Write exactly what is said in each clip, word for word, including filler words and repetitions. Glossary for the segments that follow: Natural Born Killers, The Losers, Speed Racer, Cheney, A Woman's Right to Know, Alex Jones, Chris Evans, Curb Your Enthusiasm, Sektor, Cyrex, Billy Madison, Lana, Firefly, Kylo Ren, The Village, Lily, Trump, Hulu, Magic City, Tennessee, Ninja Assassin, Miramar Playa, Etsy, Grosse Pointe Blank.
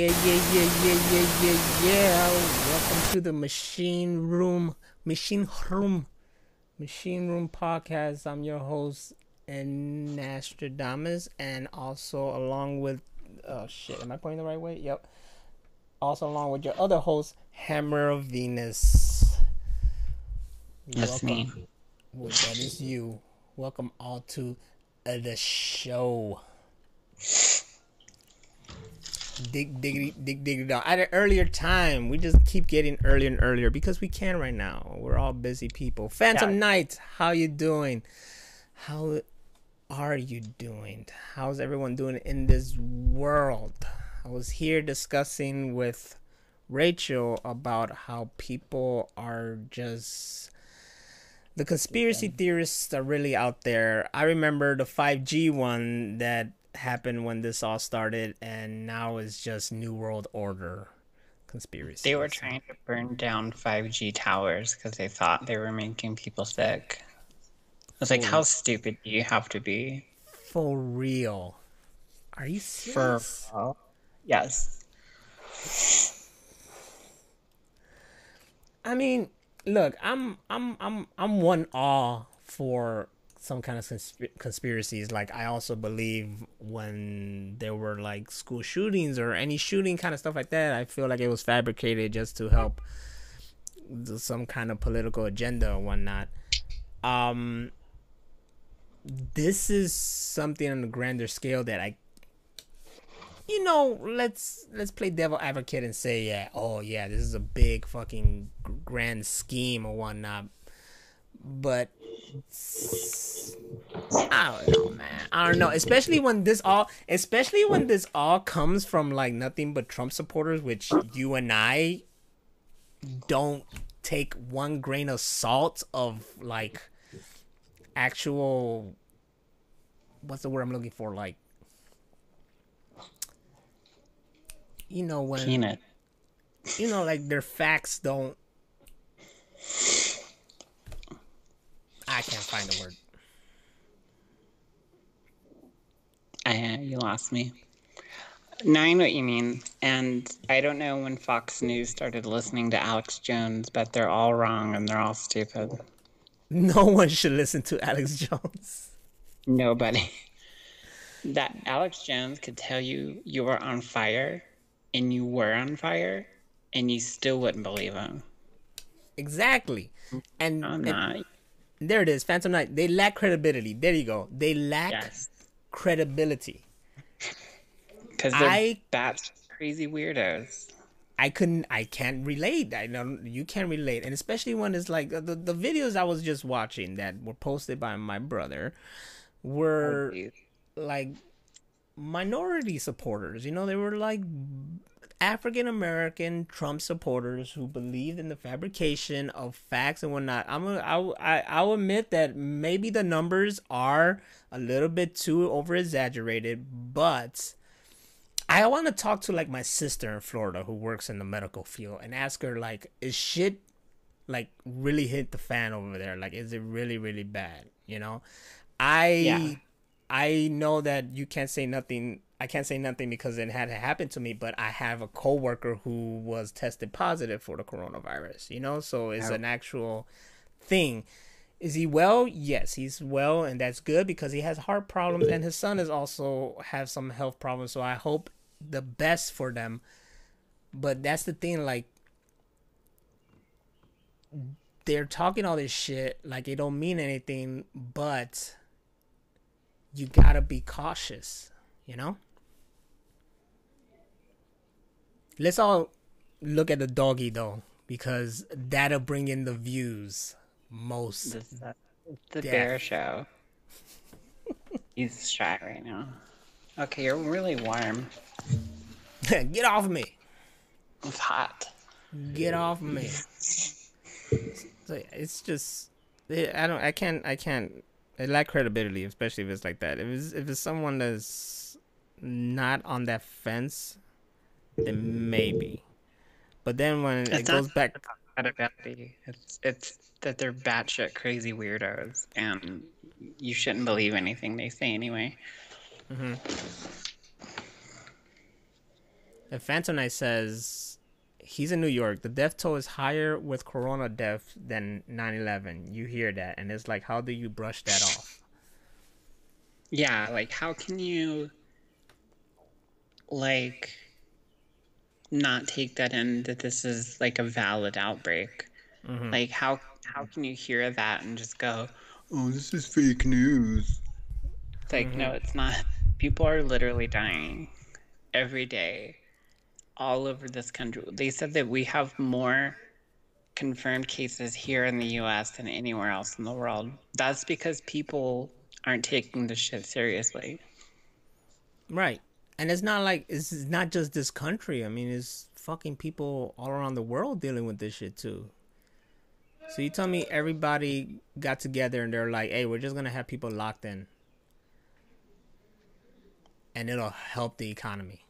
Yeah, yeah, yeah, yeah, yeah, yeah, yeah. Welcome to the Machine Room, Machine Room, Machine Room podcast. I'm your host, Ennastredamus, and also along with, oh shit, am I pointing the right way? Yep. Also along with your other host, Hammer of Venus. That's welcome. Me. Well, that is you. Welcome all to uh, the show. Dig, diggity, dig, dig it out. At an earlier time, we just keep getting earlier and earlier because we can right now. We're all busy people. Phantom Knight, how you doing? How are you doing? How's everyone doing in this world? I was here discussing with Rachel about how people are just... The conspiracy theorists are really out there. I remember the five G one that happened when this all started, and now it's just New World Order conspiracy. They were trying to burn down five G towers because they thought they were making people sick. I was like, how stupid do you have to be? For real. Are you serious? For real? Yes. I mean, look, I'm I'm I'm I'm one awe for some kind of consp- conspiracies. Like, I also believe when there were like school shootings or any shooting kind of stuff like that, I feel like it was fabricated just to help some kind of political agenda or whatnot. Um, this is something on a grander scale that I, you know, let's let's play devil advocate and say, yeah, oh yeah, this is a big fucking grand scheme or whatnot. But I don't know, man. I don't know. Especially when this all, especially when this all comes from like nothing but Trump supporters, which you and I don't take one grain of salt of like actual. What's the word I'm looking for? Like, you know when, peanut. You know, like their facts don't. I can't find the word. I, you lost me. Now I know what you mean. And I don't know when Fox News started listening to Alex Jones, but they're all wrong and they're all stupid. No one should listen to Alex Jones. Nobody. That Alex Jones could tell you you were on fire and you were on fire and you still wouldn't believe him. Exactly. And I'm not. And- There it is, Phantom Knight. They lack credibility. There you go. They lack yes. credibility. Because they're I, bat crazy weirdos. I couldn't. I can't relate. I know you can't relate, and especially when it's like the the videos I was just watching that were posted by my brother were oh, like minority supporters. You know, they were like African American Trump supporters who believed in the fabrication of facts and whatnot. I'm a, I, I, I'll admit that maybe the numbers are a little bit too over exaggerated, but I want to talk to like my sister in Florida who works in the medical field and ask her, like, is shit like really hit the fan over there? Like, is it really, really bad? You know, I, yeah. I know that you can't say nothing. I can't say nothing because it had happened to me, but I have a coworker who was tested positive for the coronavirus, you know? So it's an actual thing. Is he well? Yes, he's well, and that's good because he has heart problems and his son is also have some health problems. So I hope the best for them. But that's the thing, like, they're talking all this shit like it don't mean anything, but you gotta be cautious, you know? Let's all look at the doggy though, because that'll bring in the views most. The, the bear show. He's shy right now. Okay, you're really warm. Get off of me. It's hot. Get off of me. So it's just, I don't, I can't, I can't. It lack credibility, especially if it's like that. If it's if it's someone that's not on that fence, then maybe. But then when it's it goes back, credibility. It's it's that they're batshit crazy weirdos, and you shouldn't believe anything they say anyway. Mm-hmm. And Phantom Knight says he's in New York. The death toll is higher with corona death than nine eleven. You hear that, and it's like, how do you brush that off? Yeah, like, how can you, like, not take that in that this is, like, a valid outbreak? Mm-hmm. Like, how how can you hear that and just go, oh, this is fake news? It's like, mm-hmm. no, it's not. People are literally dying every day all over this country. They said that we have more confirmed cases here in the U S than anywhere else in the world. That's because people aren't taking this shit seriously. Right. And it's not like, it's not just this country. I mean, it's fucking people all around the world dealing with this shit too. So you tell me everybody got together and they're like, hey, we're just going to have people locked in, and it'll help the economy.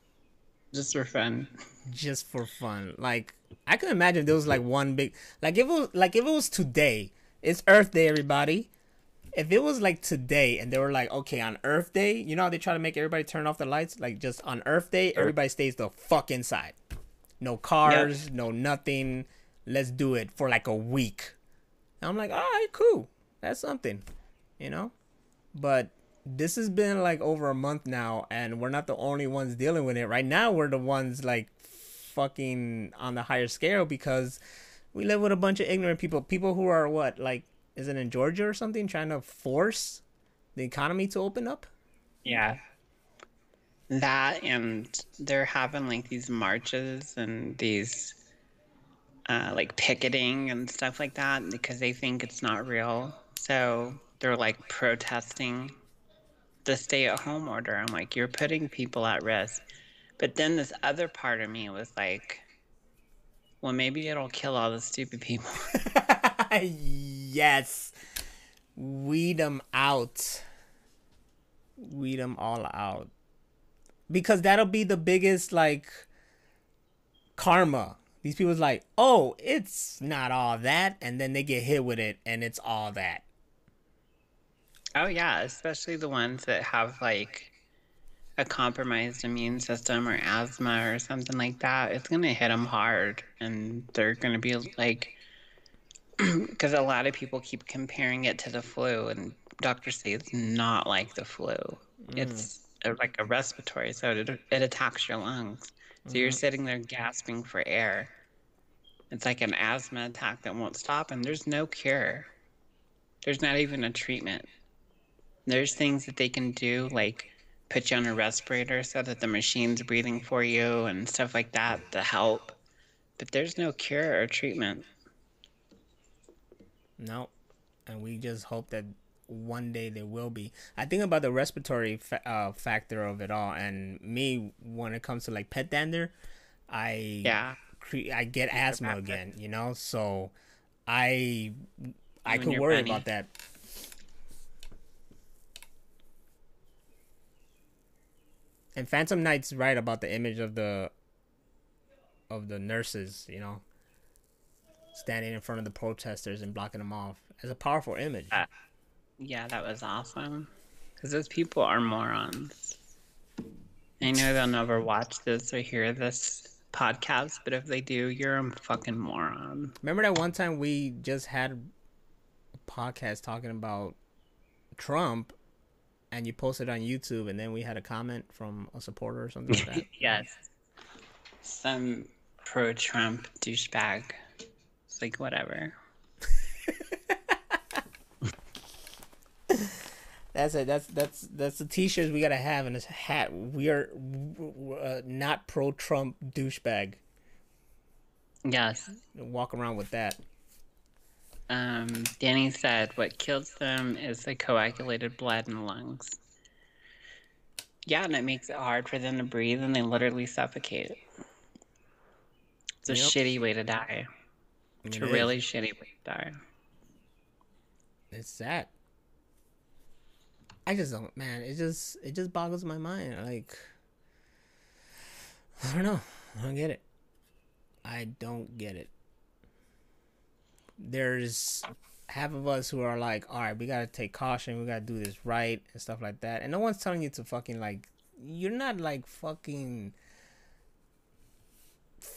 Just for fun. Just for fun. Like, I can imagine if there was like one big, like if it was, like if it was today, it's Earth Day, everybody. If it was like today and they were like, okay, on Earth Day, you know how they try to make everybody turn off the lights? Like, just on Earth Day, everybody stays the fuck inside. No cars, yep. no nothing. Let's do it for like a week. And I'm like, all right, cool. That's something, you know? But this has been like over a month now, and we're not the only ones dealing with it. Right now, we're the ones like fucking on the higher scale because we live with a bunch of ignorant people. People who are what, like, is it in Georgia or something, trying to force the economy to open up? Yeah. That, and they're having like these marches and these uh, like picketing and stuff like that because they think it's not real. So they're like protesting the stay-at-home order. I'm like, you're putting people at risk. But then this other part of me was like, well, maybe it'll kill all the stupid people. Yes. Weed them out. Weed them all out. Because that'll be the biggest, like, karma. These people's like, oh, it's not all that. And then they get hit with it, and it's all that. Oh, yeah, especially the ones that have, like, a compromised immune system or asthma or something like that. It's going to hit them hard, and they're going to be, like, because a lot of people keep comparing it to the flu, and doctors say it's not like the flu. Mm. It's a, like a respiratory, so it, it attacks your lungs. So mm-hmm. you're sitting there gasping for air. It's like an asthma attack that won't stop, and there's no cure. There's not even a treatment. There's things that they can do, like put you on a respirator so that the machine's breathing for you and stuff like that to help. But there's no cure or treatment. No. And we just hope that one day there will be. I think about the respiratory fa- uh, factor of it all. And me, when it comes to like pet dander, I, yeah. cre- I get You're asthma again, you know? So I, I could worry bunny. about that. And Phantom Knight's right about the image of the of the nurses, you know, standing in front of the protesters and blocking them off. It's a powerful image. Uh, yeah, that was awesome. Because those people are morons. I know they'll never watch this or hear this podcast, but if they do, you're a fucking moron. Remember that one time we just had a podcast talking about Trump, and you posted on YouTube, and then we had a comment from a supporter or something like that? Yes. Some pro-Trump douchebag. It's like, whatever. That's it. That's that's that's the t-shirts we gotta have in this hat. We are uh, not pro-Trump douchebag. Yes. Walk around with that. Um, Danny said, what kills them is the coagulated blood in the lungs. Yeah, and it makes it hard for them to breathe, and they literally suffocate. It's a yep. shitty way to die. It's it a is. really shitty way to die. It's sad. I just don't, man, it just, it just boggles my mind. Like, I don't know. I don't get it. I don't get it. There's half of us who are like, all right, we got to take caution. We got to do this right and stuff like that. And no one's telling you to fucking like, you're not like fucking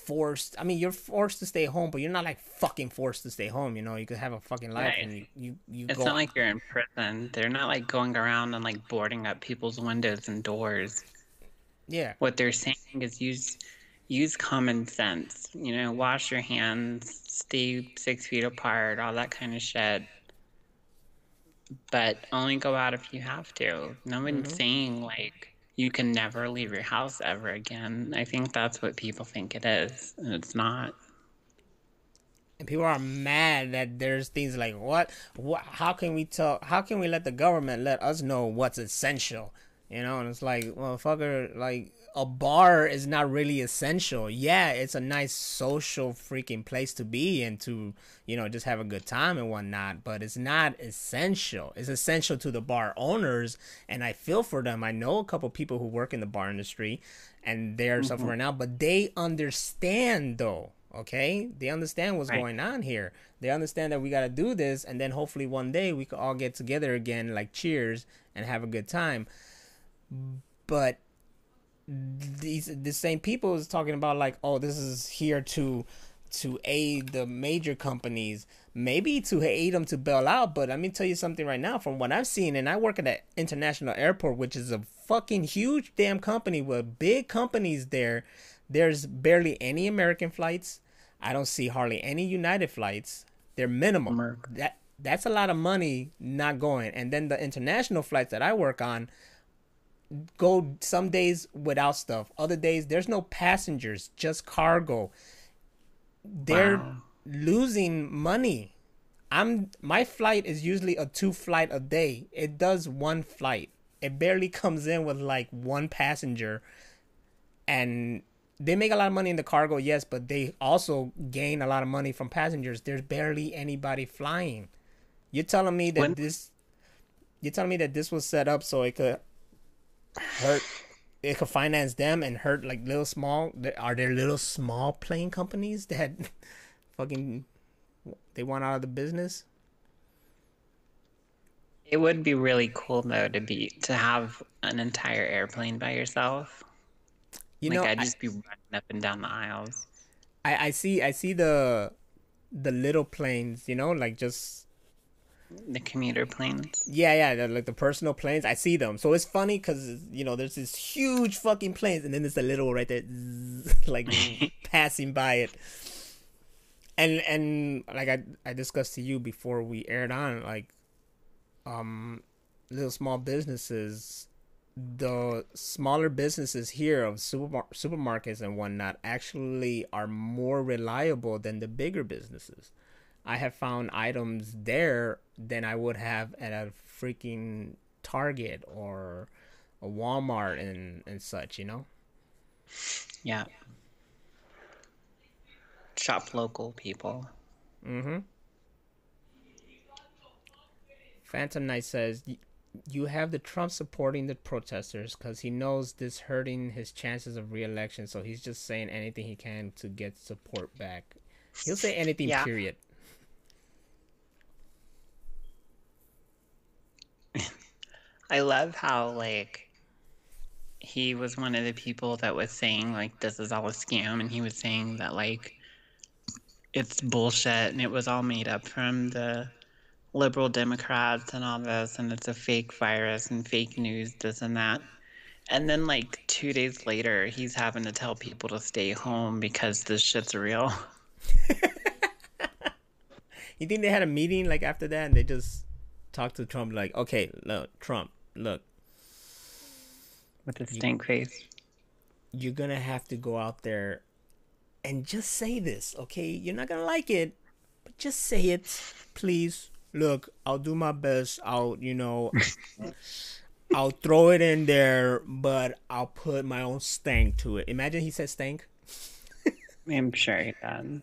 forced. I mean, you're forced to stay home, but you're not like fucking forced to stay home. You know, you could have a fucking life, right. and you you, you It's go... not like you're in prison. They're not like going around and like boarding up people's windows and doors. Yeah. What they're saying is use use common sense. You know, wash your hands, stay six feet apart, all that kind of shit. But only go out if you have to. No one's mm-hmm. saying like you can never leave your house ever again. I think that's what people think it is, and it's not. And people are mad that there's things like what, what how can we tell? How can we let the government let us know what's essential? You know, and it's like, well, fucker, like a bar is not really essential. Yeah, it's a nice social freaking place to be and to, you know, just have a good time and whatnot, but it's not essential. It's essential to the bar owners, and I feel for them. I know a couple people who work in the bar industry, and they're mm-hmm. suffering now, but they understand, though, okay? They understand what's right. going on here. They understand that we got to do this, and then hopefully one day we could all get together again, like cheers, and have a good time. But these the same people is talking about like, oh, this is here to to aid the major companies, maybe to aid them to bail out. But let me tell you something right now, from what I've seen, and I work at an international airport, which is a fucking huge damn company with big companies there. There's barely any American flights. I don't see hardly any United flights. They're minimum. America. That that's a lot of money not going. And then the international flights that I work on go some days without stuff, other days there's no passengers, just cargo. They're wow. losing money. I'm my flight is usually a two flight a day. It does one flight. It barely comes in with like one passenger, and they make a lot of money in the cargo, yes, but they also gain a lot of money from passengers. There's barely anybody flying. You're telling me that when- this you're telling me that this was set up so it could hurt, it could finance them and hurt like little small, are there little small plane companies that fucking they want out of the business? It would be really cool though to be to have an entire airplane by yourself. You like, know, I'd just I, be running up and down the aisles. I, I see I see the the little planes, you know, like just the commuter planes. Yeah, yeah, like the personal planes. I see them. So it's funny because, you know, there's this huge fucking planes, and then there's a little right there, like passing by it. And and like I I discussed to you before we aired on, like, um, little small businesses, the smaller businesses here of super supermarkets and whatnot actually are more reliable than the bigger businesses. I have found items there than I would have at a freaking Target or a Walmart and, and such, you know? Yeah. Shop local, people. Mm-hmm. Phantom Knight says, you have the Trump supporting the protesters because he knows this hurting his chances of re-election, so he's just saying anything he can to get support back. He'll say anything, yeah. period. I love how, like, he was one of the people that was saying, like, this is all a scam. And he was saying that, like, it's bullshit and it was all made up from the liberal Democrats and all this. And it's a fake virus and fake news, this and that. And then, like, two days later, he's having to tell people to stay home because this shit's real. You think they had a meeting, like, after that and they just... talk to Trump like, okay, look, Trump, look. With a stink face. You're going to have to go out there and just say this, okay? You're not going to like it, but just say it, please. Look, I'll do my best. I'll, you know, I'll throw it in there, but I'll put my own stank to it. Imagine he said stank. I'm sure he does.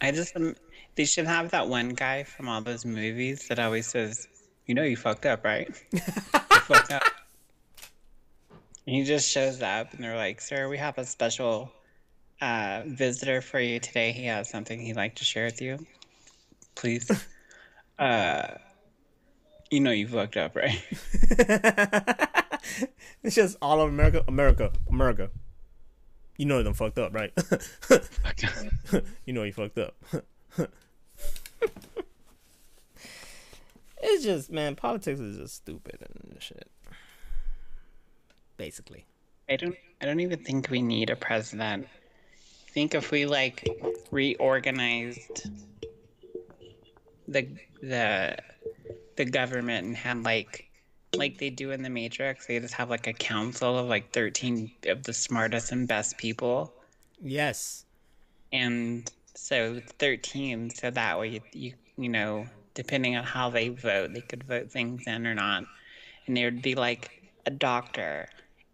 I just... Um, They should have that one guy from all those movies that always says, you know you fucked up, right? You fucked up. And he just shows up and they're like, sir, we have a special uh, visitor for you today. He has something he'd like to share with you. Please. Uh, you know you fucked up, right? It's just all of America, America, America. you know them fucked up, right? You know he fucked up. It's just, man, politics is just stupid and shit. Basically. I don't I don't even think we need a president. I think if we like reorganized the the the government and had like like they do in the Matrix, they just have like a council of like thirteen of the smartest and best people. Yes. And so thirteen, so that way you you, you know, depending on how they vote, they could vote things in or not. And there would be like a doctor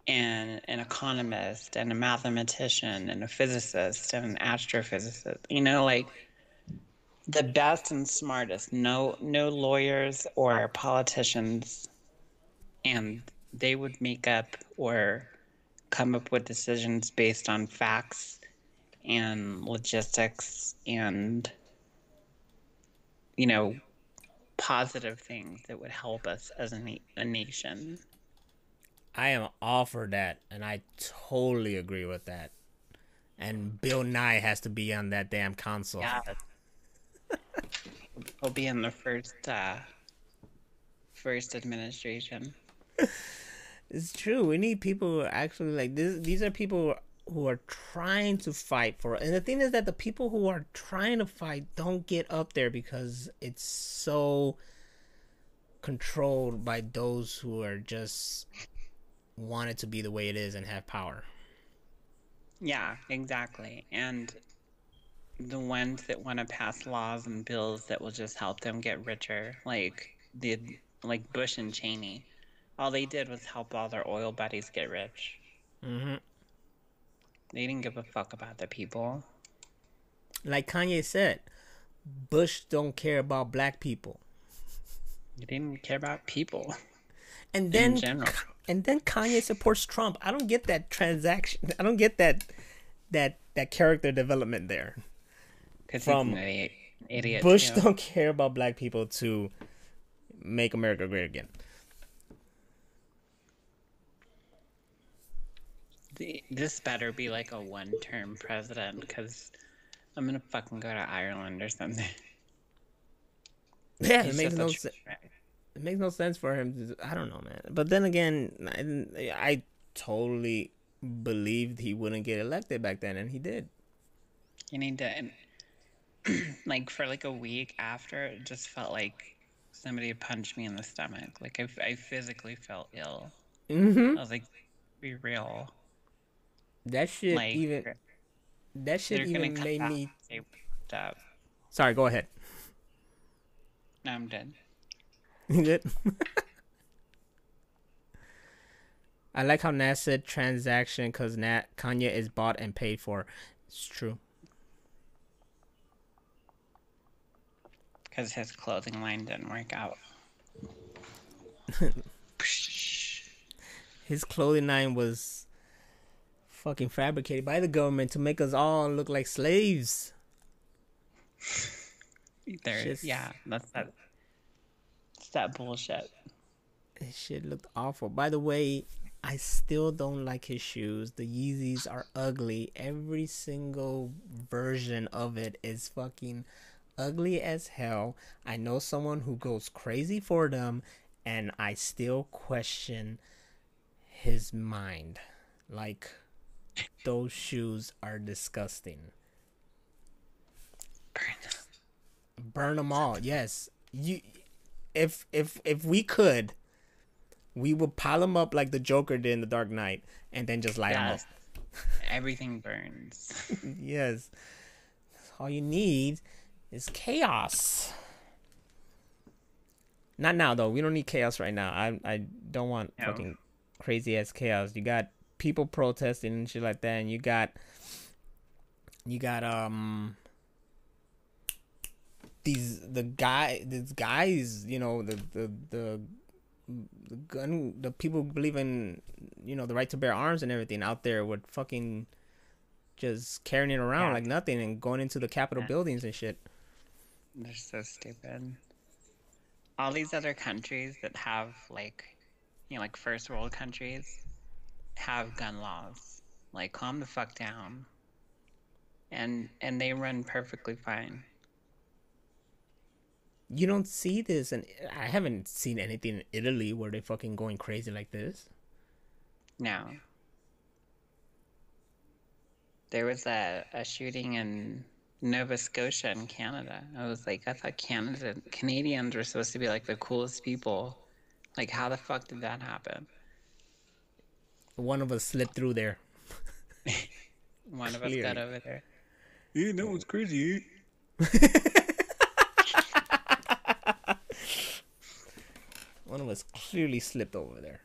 and an economist and a mathematician and a physicist and an astrophysicist, you know, like the best and smartest, no no lawyers or politicians, and they would make up or come up with decisions based on facts and logistics and, you know, positive things that would help us as a, na a nation. I am all for that, and I totally agree with that. And Bill Nye has to be on that damn console. Yeah. He'll be in the first uh, first administration. It's true. We need people who actually like this. These are people who are trying to fight for it. And the thing is that the people who are trying to fight don't get up there because it's so controlled by those who are just want it to be the way it is and have power. Yeah, exactly. And the ones that want to pass laws and bills that will just help them get richer, like the like Bush and Cheney, all they did was help all their oil buddies get rich. Mm-hmm. They didn't give a fuck about the people. Like Kanye said, Bush don't care about black people. He didn't care about people. And then, in general. And then Kanye supports Trump. I don't get that transaction. I don't get that that that character development there. From an idiot, Bush you know. Don't care about black people to make America great again. The, this better be like a one-term president, because I'm gonna fucking go to Ireland or something. Yeah, it makes no sense. It makes no sense for him. To, I don't know, man. But then again, I, I totally believed he wouldn't get elected back then, and he did. And he did. Like for like a week after, it just felt like somebody had punched me in the stomach. Like I, I physically felt ill. Mm-hmm. I was like, be real. That shit like, even. That shit even made me. Up. Sorry, go ahead. No, I'm dead. You did? I like how Nat said transaction because Nat Kanye is bought and paid for. It's true. Because his clothing line didn't work out. His clothing line was fucking fabricated by the government to make us all look like slaves. There, Just, yeah, that's that. It's that bullshit. His shit looked awful. By the way, I still don't like his shoes. The Yeezys are ugly. Every single version of it is fucking ugly as hell. I know someone who goes crazy for them, and I still question his mind. Like, those shoes are disgusting. Burn them. Burn them all. Yes, you. If if if we could, we would pile them up like the Joker did in The Dark Knight, and then just light yes. them up. Everything burns. Yes, all you need is chaos. Not now though. We don't need chaos right now. I I don't want no. fucking crazy ass chaos. You got people protesting and shit like that, and you got you got um. These the guy these guys, you know, the the the the gun the people who believe in, you know, the right to bear arms and everything out there with fucking just carrying it around yeah. like nothing and going into the Capitol yeah. buildings and shit. They're so stupid. All these other countries that have like, you know, like first world countries have gun laws. Like, calm the fuck down. And and they run perfectly fine. You don't see this, and I haven't seen anything in Italy where they're fucking going crazy like this. No. There was a, a shooting in Nova Scotia in Canada. I was like, I thought Canada, Canadians were supposed to be like the coolest people. Like, how the fuck did that happen? One of us slipped through there. One of us got over there. Yeah, that one's crazy. One of us clearly slipped over there.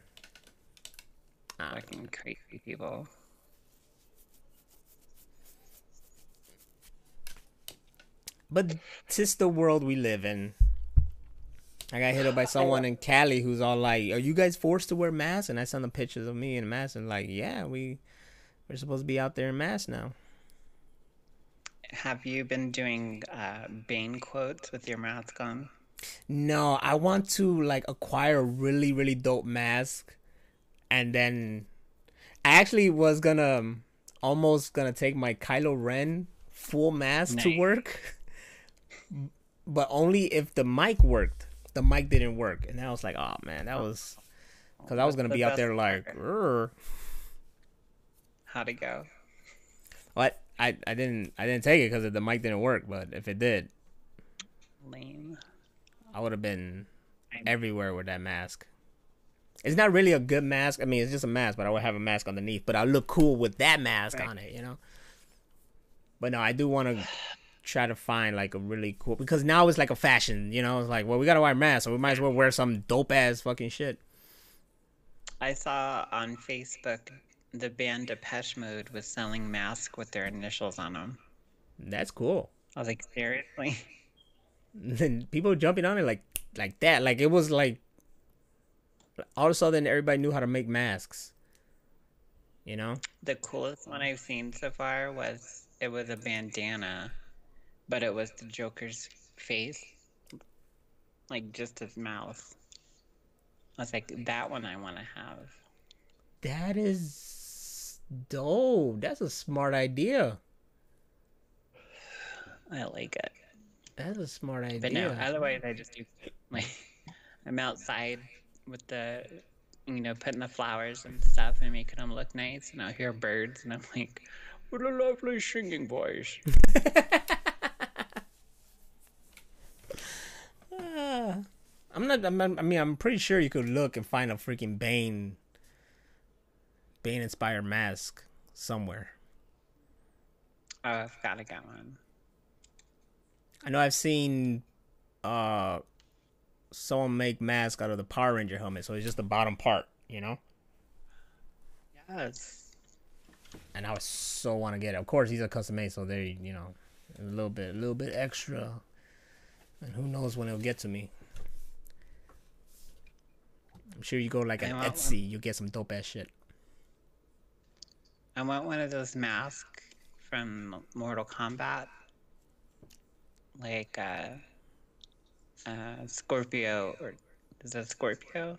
Fucking crazy people. But it's the world we live in. I got hit up by someone in Cali who's all like, "Are you guys forced to wear masks?" And I sent them pictures of me in masks and like, yeah, we we're supposed to be out there in masks now. Have you been doing uh, Bane quotes with your mask on? No, I want to like acquire a really, really dope mask, and then I actually was gonna almost gonna take my Kylo Ren full mask nice. to work, but only if the mic worked. The mic didn't work, and I was like, "Oh man, that was," because I was gonna be out there like, "Rrr." How'd it go? What? Well, I I didn't I didn't take it because the mic didn't work, but if it did, lame. I would have been everywhere with that mask. It's not really a good mask. I mean, it's just a mask, but I would have a mask underneath. But I look cool with that mask right. on it, you know? But no, I do want to try to find, like, a really cool... Because now it's like a fashion, you know? It's like, well, we got to wear masks, so we might as well wear some dope-ass fucking shit. I saw on Facebook the band Depeche Mode was selling masks with their initials on them. That's cool. I was like, seriously? Then people jumping on it like like that, like it was like all of a sudden everybody knew how to make masks. You know, the coolest one I've seen so far was it was a bandana, but it was the Joker's face, like just his mouth. I was like, that one I want to have. That is dope. That's a smart idea. I like it. That's a smart idea. But no, otherwise I just do like I'm outside with the, you know, putting the flowers and stuff and making them look nice, and I'll hear birds, and I'm like, what a lovely singing voice. uh, I'm not. I'm, I mean, I'm pretty sure you could look and find a freaking Bane, Bane inspired mask somewhere. Oh, I've gotta get one. I know I've seen uh, someone make masks out of the Power Ranger helmet, so it's just the bottom part, you know? Yes. And I would so want to get it. Of course, these are custom made, so they're, you know, a little bit, a little bit extra. And who knows when it'll get to me. I'm sure you go like an Etsy, you'll get some dope-ass shit. I want one of those masks from Mortal Kombat. Like uh, uh, Scorpio, or is that Scorpio?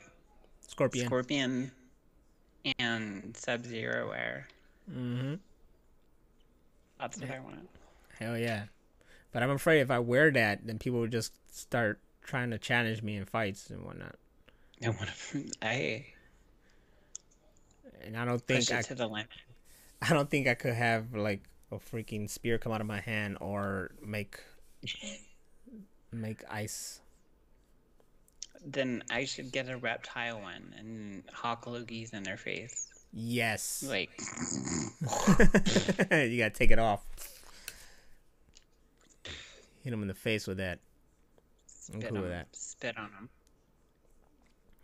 Scorpion. Scorpion and Sub-Zero wear. Mm-hmm. That's what yeah. I want. Hell yeah. But I'm afraid if I wear that, then people would just start trying to challenge me in fights and whatnot. I want to, I... And I don't think I... Push it to the limit. I don't think I could have, like, a freaking spear come out of my hand or make... make ice. Then I should get a reptile one and hawk loogies in their face. Yes. Like you gotta take it off. Hit them in the face with that. Spit I'm cool with that. Spit on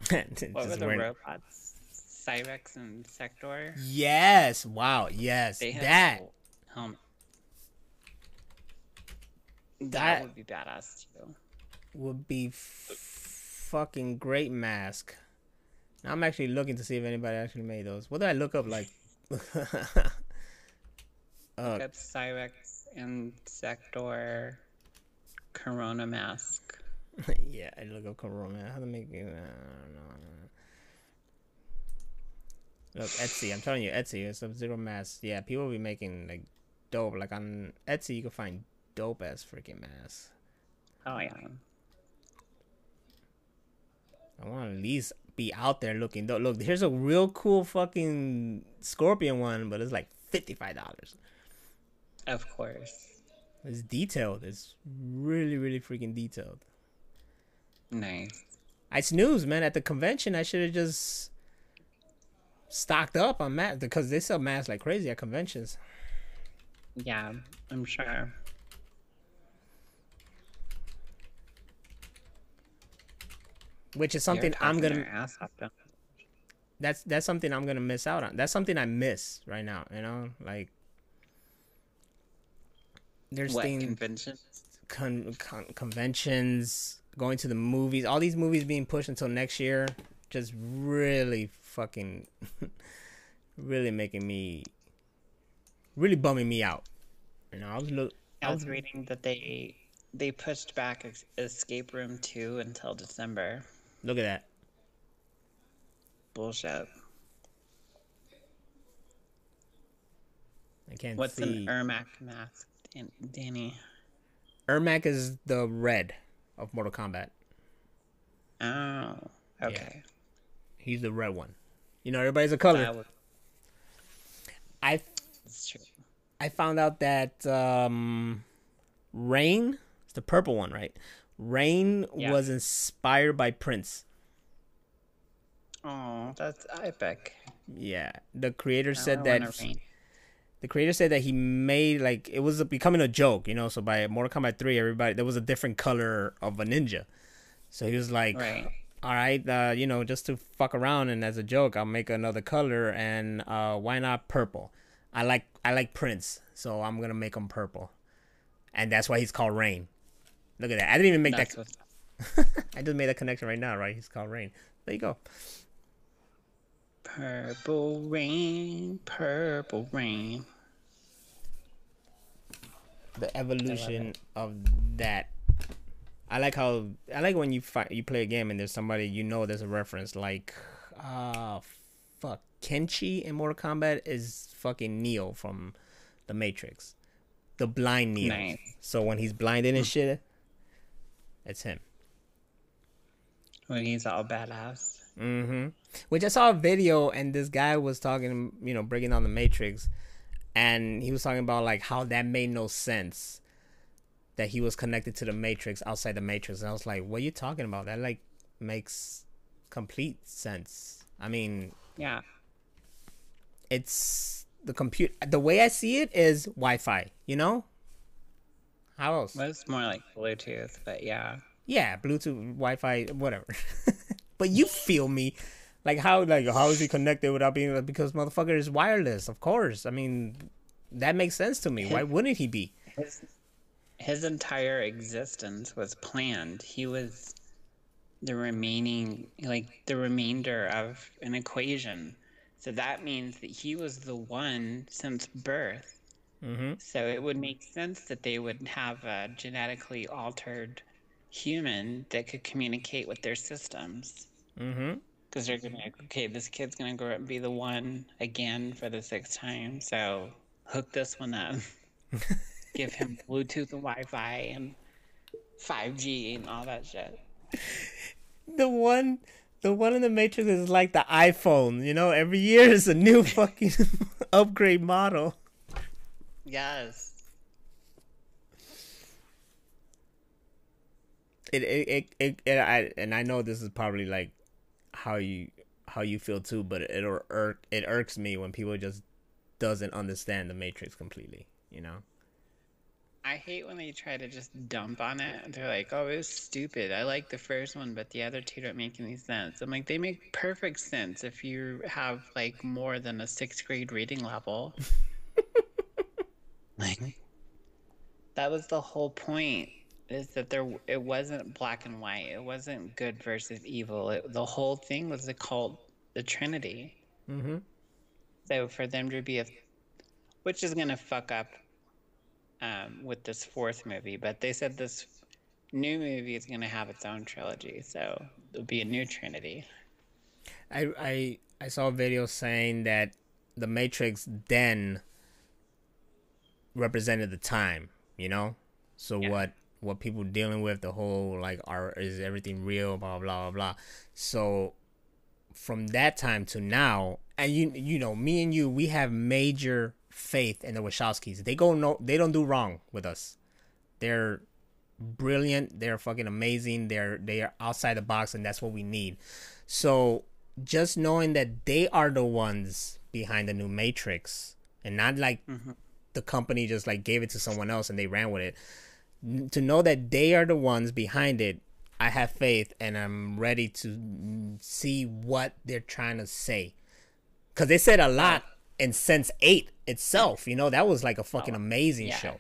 them. What were the wearing... robots? Cyrex and Sektor? Yes. Wow. Yes. They that. Cool helmet. That, that would be badass too. Would be f fucking great mask. Now I'm actually looking to see if anybody actually made those. What did I look up? Like, uh, look up Cyrex and Sektor Corona mask. Yeah, I look up Corona. How to make it? I don't know. Look, Etsy. I'm telling you, Etsy is Sub-Zero masks. Yeah, people will be making like dope. Like on Etsy, you can find dope ass freaking masks. Oh yeah. I want to at least be out there looking dope. Look, here's a real cool fucking scorpion one, but it's like fifty-five dollars. Of course. It's detailed. It's really, really freaking detailed. Nice. I snoozed, man. At the convention, I should have just stocked up on masks because they sell masks like crazy at conventions. Yeah, I'm sure. Which is something I'm gonna. That's that's something I'm gonna miss out on. That's something I miss right now. You know, like. There's what, things, conventions? Con, con, conventions, going to the movies, all these movies being pushed until next year, just really fucking, really making me, really bumming me out. You know, I was look. I was, I was reading that they they pushed back Escape Room two until December. Look at that. Bullshit. I can't. What's see. An Ermac mask? Danny. Ermac is the red of Mortal Kombat. Oh, okay. Yeah. He's the red one. You know, everybody's a color. Would... I That's true. I found out that um, Rain, it's the purple one, right? Rain yeah. was inspired by Prince. Oh, that's epic. Yeah, the creator said that. Rain. The creator said that he made, like, it was becoming a joke, you know? So by Mortal Kombat three, everybody, there was a different color of a ninja. So he was like, right. all right, uh, you know, just to fuck around and as a joke, I'll make another color and uh, why not purple? I like I like Prince, so I'm going to make him purple. And that's why he's called Rain. Look at that. I didn't even make that's that. What... I just made that connection right now, right? He's called Rain. There you go. Purple rain, purple rain. The evolution of that. I like how I like when you fight, you play a game and there's somebody you know there's a reference like, ah, uh, fuck, Kenshi in Mortal Kombat is fucking Neo from The Matrix, the blind Neo. Nice. So when he's blinded and shit, it's him. When he's all badass. Mm-hmm. Which I saw a video and this guy was talking, you know, breaking down The Matrix, and he was talking about like how that made no sense that he was connected to the Matrix outside the Matrix. And I was like, what are you talking about? That like makes complete sense. I mean, yeah, it's the computer. The way I see it is Wi-Fi, you know? How else? Well, it's more like Bluetooth, but yeah. Yeah, Bluetooth, Wi-Fi, whatever. But you feel me, like how like how is he connected without being? Because motherfucker is wireless, of course. I mean, that makes sense to me. His, Why wouldn't he be? His, his entire existence was planned. He was the remaining, like the remainder of an equation. So that means that he was the one since birth. Mm-hmm. So it would make sense that they would have a genetically altered human that could communicate with their systems. Mm-hmm. Because they're gonna be like, okay, this kid's gonna grow up and be the one again for the sixth time, so hook this one up. Give him Bluetooth and Wi-Fi and five G and all that shit. The one, the one in the Matrix is like the iPhone. You know, every year is a new fucking upgrade model. Yes. It it, it it it I and I know this is probably like how you how you feel too, but it or irk it irks me when people just doesn't understand the Matrix completely. You know, I hate when they try to just dump on it. They're like, "Oh, it was stupid. I like the first one, but the other two don't make any sense." I'm like, they make perfect sense if you have like more than a sixth grade reading level. Like, that was the whole point. Is that there? It wasn't black and white. It wasn't good versus evil. It, the whole thing was the cult, the Trinity. Mm-hmm. So for them to be a, which is gonna fuck up, um, with this fourth movie. But they said this new movie is gonna have its own trilogy, so it'll be a new Trinity. I I I saw a video saying that the Matrix then represented the time, you know? So yeah. what what people dealing with, the whole, like, are is everything real, blah, blah, blah, blah. So from that time to now, and you you know, me and you, we have major faith in the Wachowskis. They go no, they don't do wrong with us. They're brilliant. They're fucking amazing. They're they are outside the box, and that's what we need. So just knowing that they are the ones behind the new Matrix, and not like mm-hmm. the company just like gave it to someone else and they ran with it. To know that they are the ones behind it, I have faith, and I'm ready to see what they're trying to say. Because they said a lot in Sense eight itself. You know, that was like a fucking oh, amazing yes. show.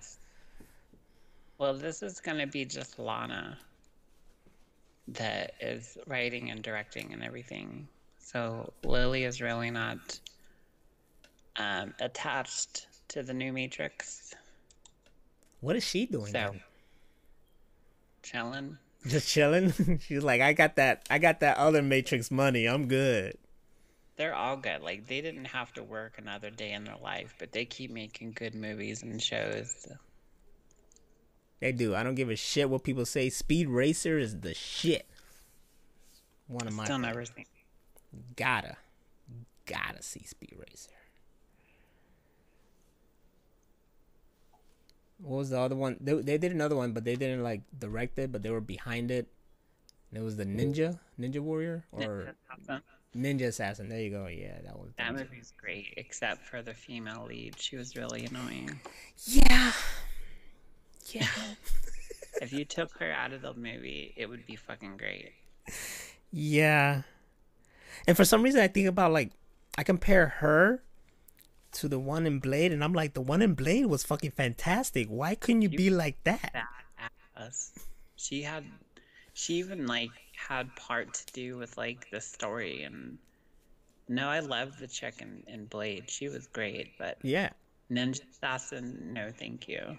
Well, this is going to be just Lana that is writing and directing and everything. So Lily is really not um, attached to the new Matrix. What is she doing? So, now? Chilling. Just chilling. She's like, I got that. I got that other Matrix money. I'm good. They're all good. Like, they didn't have to work another day in their life, but they keep making good movies and shows. They do. I don't give a shit what people say. Speed Racer is the shit. One of my still never seen. Gotta, gotta see Speed Racer. What was the other one? They, they did another one, but they didn't like direct it, but they were behind it. And it was the Ninja, Ninja Warrior, or Ninja Assassin. Ninja Assassin. There you go. Yeah, that was. That movie's great, except for the female lead. She was really annoying. Yeah. Yeah. If you took her out of the movie, it would be fucking great. Yeah. And for some reason, I think about, like, I compare her to the one in Blade, and I'm like, the one in Blade was fucking fantastic. Why couldn't you, you be like that? Us. She had, she even like had part to do with like the story, and no, I love the chick in, in Blade. She was great, but yeah, Ninja Assassin, no, thank you.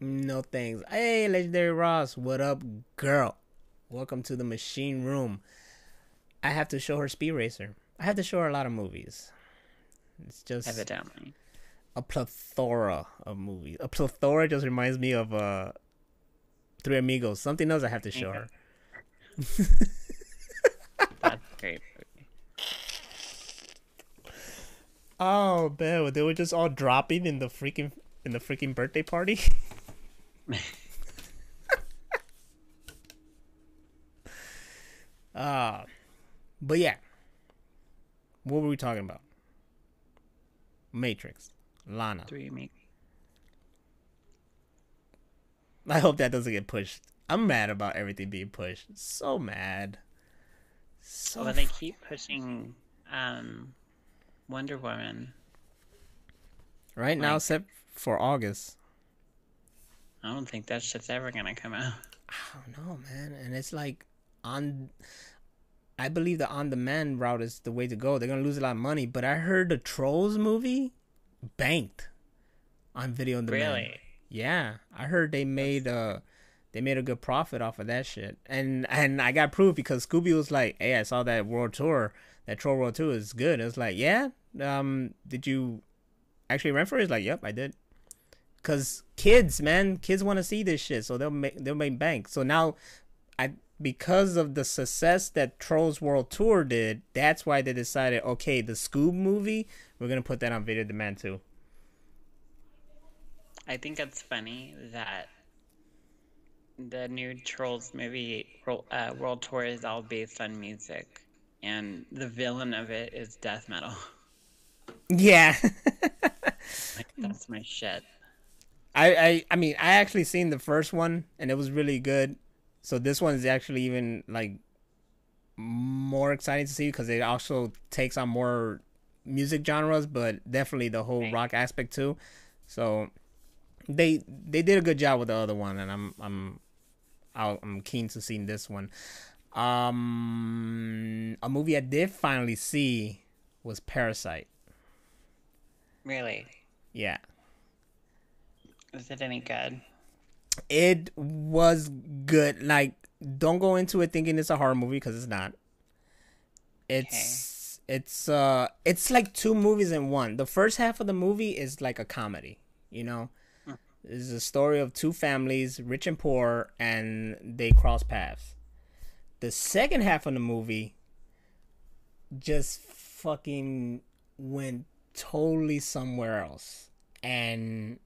No thanks. Hey, Legendary Ross, what up, girl? Welcome to the machine room. I have to show her Speed Racer. I have to show her a lot of movies. It's just evidently a plethora of movies. A plethora just reminds me of uh, Three Amigos. Something else I have to show okay. her. That's great. Oh, man, they were just all dropping in the freaking in the freaking birthday party. uh, but yeah, what were we talking about? Matrix, Lana. Three Amigos. I hope that doesn't get pushed. I'm mad about everything being pushed. So mad. So. Well, they keep pushing um, Wonder Woman. Right like, now, except for August. I don't think that shit's ever gonna come out. I don't know, man. And it's like on. I believe the on-demand route is the way to go. They're going to lose a lot of money. But I heard the Trolls movie banked on video on demand. Really? Yeah. I heard they made a, they made a good profit off of that shit. And and I got proof because Scooby was like, hey, I saw that World Tour. That Troll World Tour is good. I was like, yeah? Um, did you actually rent for it? He's like, yep, I did. Because kids, man. Kids want to see this shit. So they'll make, they'll make bank. So now... I. Because of the success that Trolls World Tour did, that's why they decided, okay, the Scoob movie, we're going to put that on video demand too. I think it's funny that the new Trolls movie, uh, World Tour, is all based on music. And the villain of it is death metal. Yeah. Like, that's my shit. I, I, I mean, I actually seen the first one, and it was really good. So this one is actually even like more exciting to see because it also takes on more music genres, but definitely the whole right. rock aspect too. So they they did a good job with the other one, and I'm I'm I'll, I'm keen to see this one. Um, a movie I did finally see was Parasite. Really? Yeah. Is it any good? It was good. Like, don't go into it thinking it's a horror movie because it's not. It's It's uh, it's like two movies in one. The first half of the movie is like a comedy, you know. Mm. It's a story of two families, rich and poor, and they cross paths. The second half of the movie just fucking went totally somewhere else, and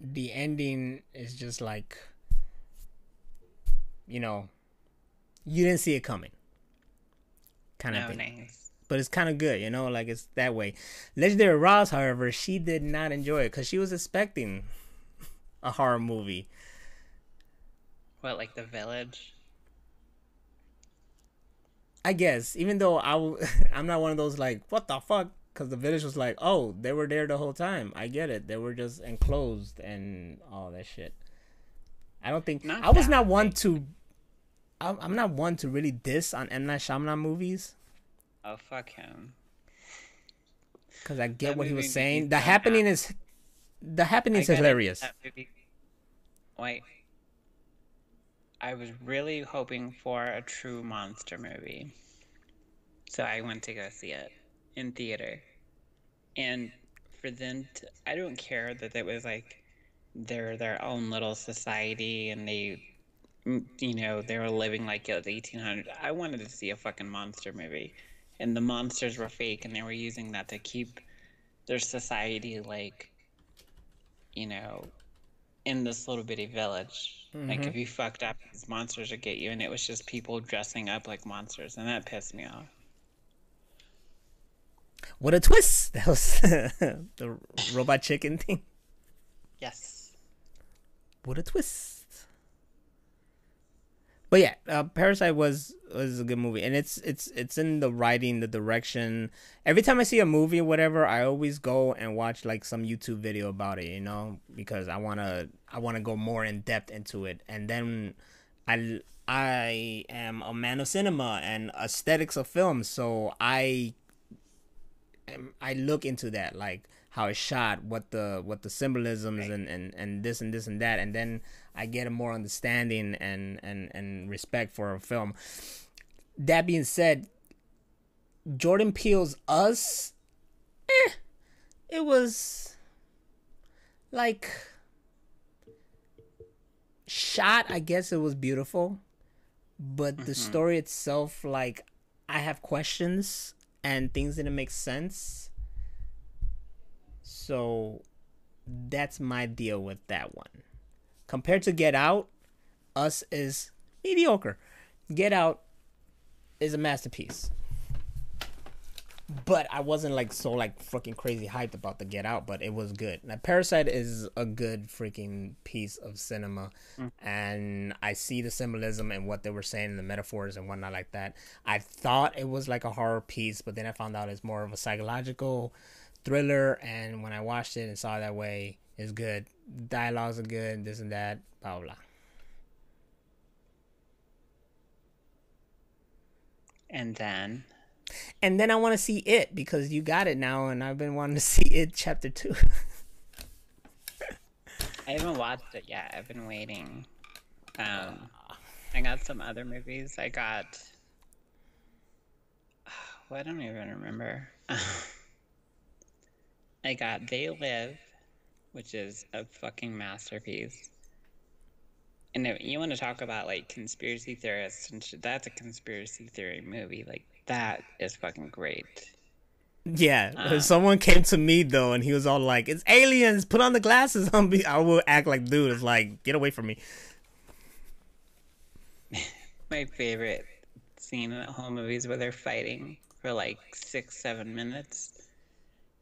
the ending is just like, you know, you didn't see it coming, kind of oh, thing. Nice. But it's kind of good, you know, like it's that way. Legendary Ross, however, she did not enjoy it because she was expecting a horror movie. What, like The Village? I guess, even though I w- I'm not one of those like, what the fuck? Because The Village was like, oh, they were there the whole time. I get it. They were just enclosed and all that shit. I don't think... Not I was not one to... I'm, I'm not one to really diss on M. Night Shyamalan movies. Oh, fuck him. Because I get that what he was saying. The Happening out. is... The Happening is hilarious. Wait. I was really hoping for a true monster movie, so I went to go see it in theater. And for them to, I don't care that it was like they're their own little society and they, you know, they were living like it was eighteen hundred. I wanted to see a fucking monster movie, and the monsters were fake, and they were using that to keep their society like, you know, in this little bitty village. Mm-hmm. Like, if you fucked up, these monsters would get you, and it was just people dressing up like monsters, and that pissed me off. What a twist! That was the robot chicken thing. Yes. What a twist. But yeah, uh, Parasite was was a good movie, and it's it's it's in the writing, the direction. Every time I see a movie or whatever, I always go and watch like some YouTube video about it, you know, because I wanna I wanna go more in depth into it. And then I I am a man of cinema and aesthetics of film, so I I look into that, like how it's shot, what the what the symbolisms right. and, and, and this and this and that, and then I get a more understanding and, and, and respect for a film. That being said, Jordan Peele's Us, eh, it was like shot, I guess it was beautiful, but mm-hmm. the story itself, like, I have questions and things didn't make sense. So that's my deal with that one. Compared to Get Out, Us is mediocre. Get Out is a masterpiece. But I wasn't like so like freaking crazy hyped about the Get Out, but it was good. Now Parasite is a good freaking piece of cinema, mm. and I see the symbolism and what they were saying and the metaphors and whatnot like that. I thought it was like a horror piece, but then I found out it's more of a psychological thriller, and when I watched it and saw it that way, it's good. Dialogues are good, this and that, blah blah. And then And then I want to see It, because you got it now, and I've been wanting to see It Chapter two. I haven't watched it yet. I've been waiting. Um, I got some other movies. I got... Well, I don't even remember. I got They Live, which is a fucking masterpiece. And if you want to talk about, like, conspiracy theorists and shit, that's a conspiracy theory movie, like, that is fucking great. Yeah. Um, someone came to me, though, and he was all like, it's aliens, put on the glasses. On me. I will act like, dude, it's like, get away from me. My favorite scene in that whole movie is where they're fighting for, like, six, seven minutes.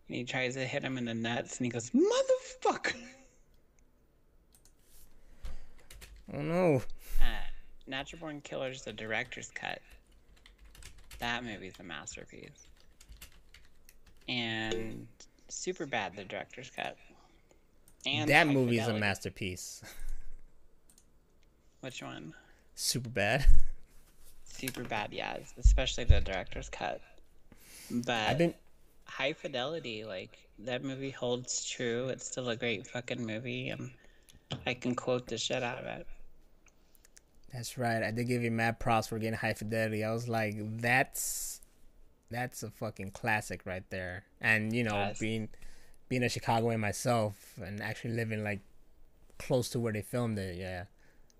And he tries to hit him in the nuts, and he goes, motherfucker! Oh, no. Uh, Natural Born Killers, the director's cut. That movie's a masterpiece. And Superbad, the director's cut. And that movie's High Fidelity. A masterpiece. Which one? Superbad. Superbad, yeah, especially the director's cut. But I've been... High Fidelity, like, that movie holds true. It's still a great fucking movie, and I can quote the shit out of it. That's right. I did give you mad props for getting High Fidelity. I was like, that's that's a fucking classic right there. And, you know, yes. being being a Chicagoan myself and actually living, like, close to where they filmed it, yeah.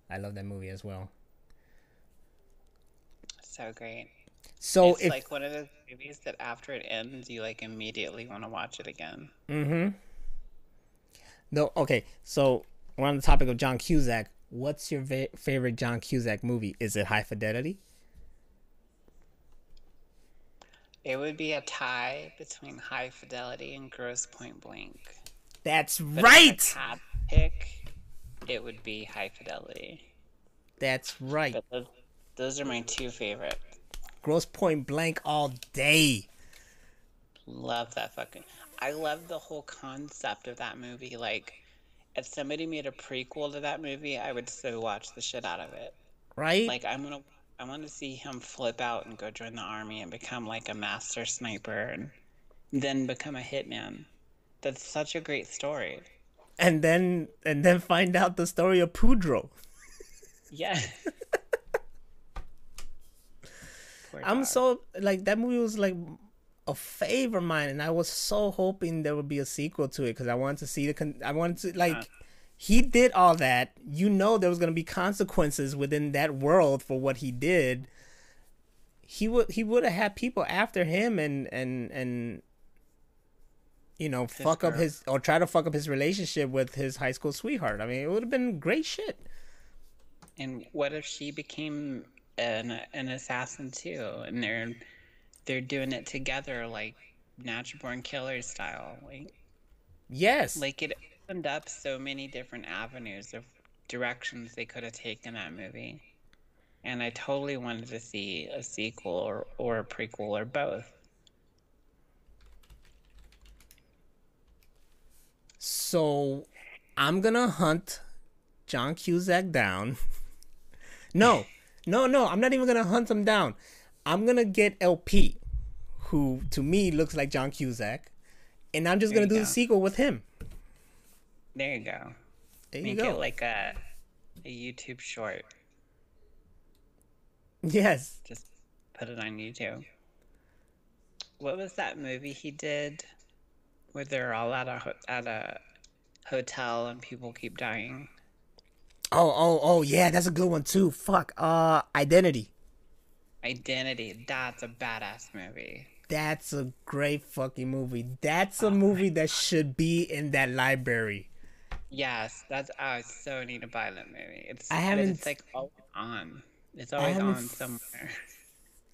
I love that movie as well. So great. So it's if, like one of those movies that after it ends, you like immediately want to watch it again. Mm-hmm. No, okay. So we're on the topic of John Cusack. What's your va- favorite John Cusack movie? Is it High Fidelity? It would be a tie between High Fidelity and Grosse Pointe Blank. That's but right. If I had to pick, it would be High Fidelity. That's right. But those, those are my two favorites. Grosse Pointe Blank all day. Love that fucking. I love the whole concept of that movie. Like, if somebody made a prequel to that movie, I would so watch the shit out of it. Right? Like, I'm gonna, I want to see him flip out and go join the army and become like a master sniper and then become a hitman. That's such a great story. And then, and then find out the story of Pedro. Yeah. I'm so, like, that movie was, like, a favorite of mine, and I was so hoping there would be a sequel to it, because I wanted to see the, con- I wanted to, like, yeah. He did all that, you know there was going to be consequences within that world for what he did. He would he would have had people after him and, and, and you know, his fuck girl. up his, or try to fuck up his relationship with his high school sweetheart. I mean, it would have been great shit. And what if she became... An, an assassin too, and they're they're doing it together, like Natural Born Killers style. Like, yes, like it opened up so many different avenues of directions they could have taken that movie, and I totally wanted to see a sequel or, or a prequel or both. So I'm gonna hunt John Cusack down. No. No, no, I'm not even going to hunt him down. I'm going to get L P, who to me looks like John Cusack, and I'm just going to do go. the sequel with him. There you go. There Make you go. it like a, a YouTube short. Yes. Just put it on YouTube. What was that movie he did where they're all at a, ho- at a hotel and people keep dying? Oh, oh, oh, yeah, that's a good one, too. Fuck, uh, Identity. Identity, that's a badass movie. That's a great fucking movie. That's a oh movie that should be in that library. Yes, that's, oh, I so need to buy that movie. It's, I haven't, it's like, always on. It's always on somewhere.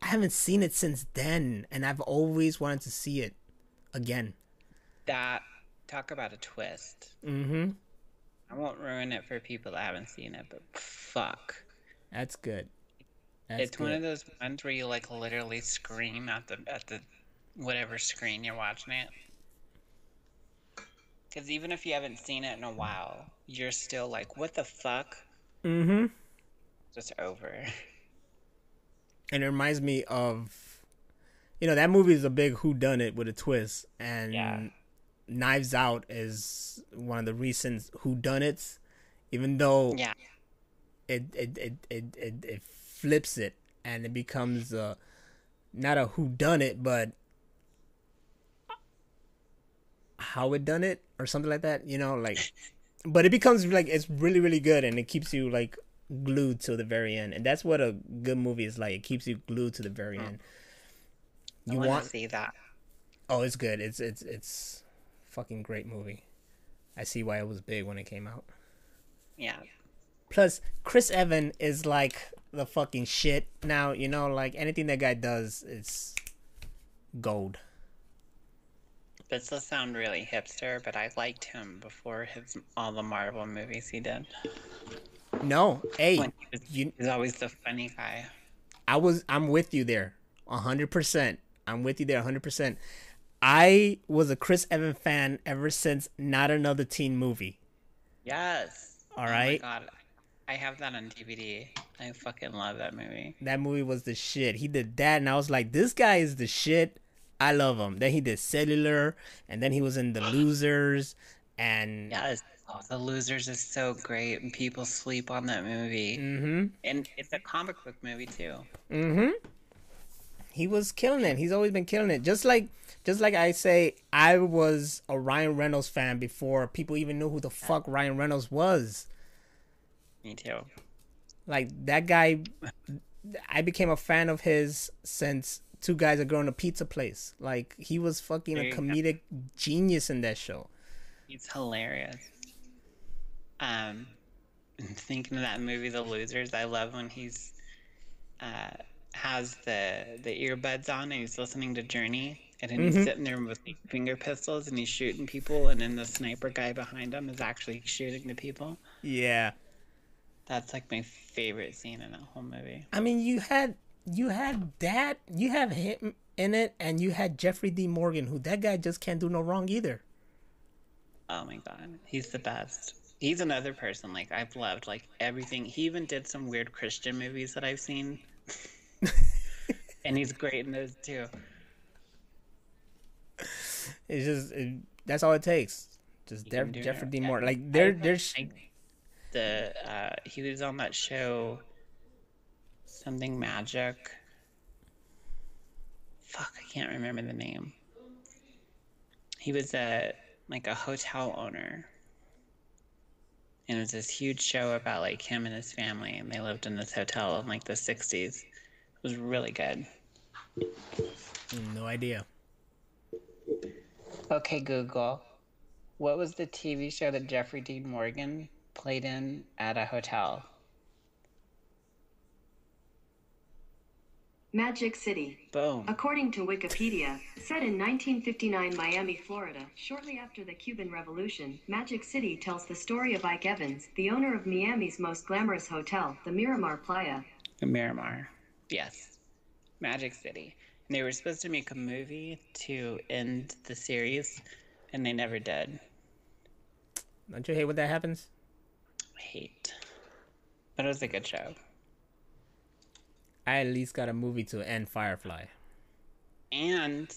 I haven't seen it since then, and I've always wanted to see it again. That, talk about a twist. Mm-hmm. I won't ruin it for people that haven't seen it, but fuck. That's good. That's it's good. One of those ones where you like literally scream at the at the whatever screen you're watching it. Because even if you haven't seen it in a while, you're still like, what the fuck? Mm-hmm. Just over. And it reminds me of, you know, that movie is a big whodunit with a twist. And yeah. Knives Out is one of the recent whodunits, even though yeah. it, it, it, it, it, it flips it and it becomes a, not a whodunit, but how it done it or something like that, you know, like, but it becomes like, it's really, really good and it keeps you like glued to the very end. And that's what a good movie is like. It keeps you glued to the very end. You I want, want to see that. Oh, it's good. It's, it's, it's, fucking great movie. I see why it was big when it came out. Yeah. Plus, Chris Evans is like the fucking shit now. You know, like anything that guy does, it's gold. This will sound really hipster, but I liked him before his all the Marvel movies he did. No, hey, when he was, you, he's always the funny guy. I was, I'm with you there, a hundred percent. I'm with you there, a hundred percent. I was a Chris Evans fan ever since Not Another Teen Movie. Yes. All right. Oh my God. I have that on D V D. I fucking love that movie. That movie was the shit. He did that, and I was like, this guy is the shit. I love him. Then he did Cellular, and then he was in The Losers. And yes. Oh, The Losers is so great, and people sleep on that movie. Mm-hmm. And it's a comic book movie, too. Mm-hmm. he was killing it. He's always been killing it. Just like, just like I say, I was a Ryan Reynolds fan before people even knew who the fuck Ryan Reynolds was. Me too. Like, that guy, I became a fan of his since Two Guys Are Growing a Pizza Place. Like, he was fucking a comedic go. genius in that show. He's hilarious. Um, thinking of that movie, The Losers, I love when he's uh, has the the earbuds on and he's listening to Journey. And then he's mm-hmm. sitting there with finger pistols and he's shooting people. And then the sniper guy behind him is actually shooting the people. Yeah. That's like my favorite scene in that whole movie. I mean, you had you had that, you have him in it, and you had Jeffrey D. Morgan, who that guy just can't do no wrong either. Oh my God, he's the best. He's another person like I've loved like everything. He even did some weird Christian movies that I've seen, and he's great in those too. It's just it, that's all it takes. Just De- Jeffrey D. Morgan, like there, there's. The uh, he was on that show, something magic. Fuck, I can't remember the name. He was a like a hotel owner, and it was this huge show about like him and his family, and they lived in this hotel in like the sixties. It was really good. No idea. Okay, Google, what was the T V show that Jeffrey Dean Morgan played in at a hotel? Magic City. Boom. According to Wikipedia, set in nineteen fifty-nine, Miami, Florida, shortly after the Cuban Revolution, Magic City tells the story of Ike Evans, the owner of Miami's most glamorous hotel, the Miramar Playa. The Miramar. Yes. Magic City. And they were supposed to make a movie to end the series, and they never did. Don't you hate when that happens? Hate, but it was a good show. I at least got a movie to end Firefly, and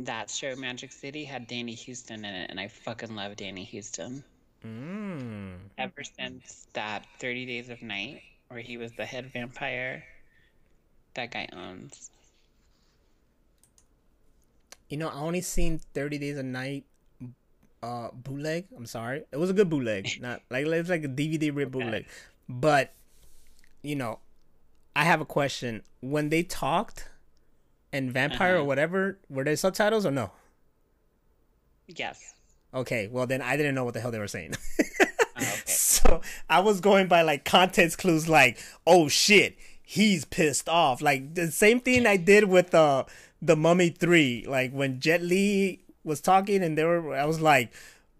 that show Magic City had Danny Houston in it, and I fucking love Danny Houston. Mm. Ever since that thirty Days of Night, where he was the head vampire, that guy owns. You know, I only seen thirty Days of Night. Uh, bootleg. I'm sorry. It was a good bootleg. Not like it's like a D V D rip bootleg. Okay. But you know, I have a question. When they talked and vampire uh-huh. or whatever, were there subtitles or no? Yes. Okay. Well, then I didn't know what the hell they were saying. Oh, okay. So I was going by like context clues, like, oh shit, he's pissed off. Like the same thing I did with uh the Mummy three. Like when Jet Li was talking and they were, I was like,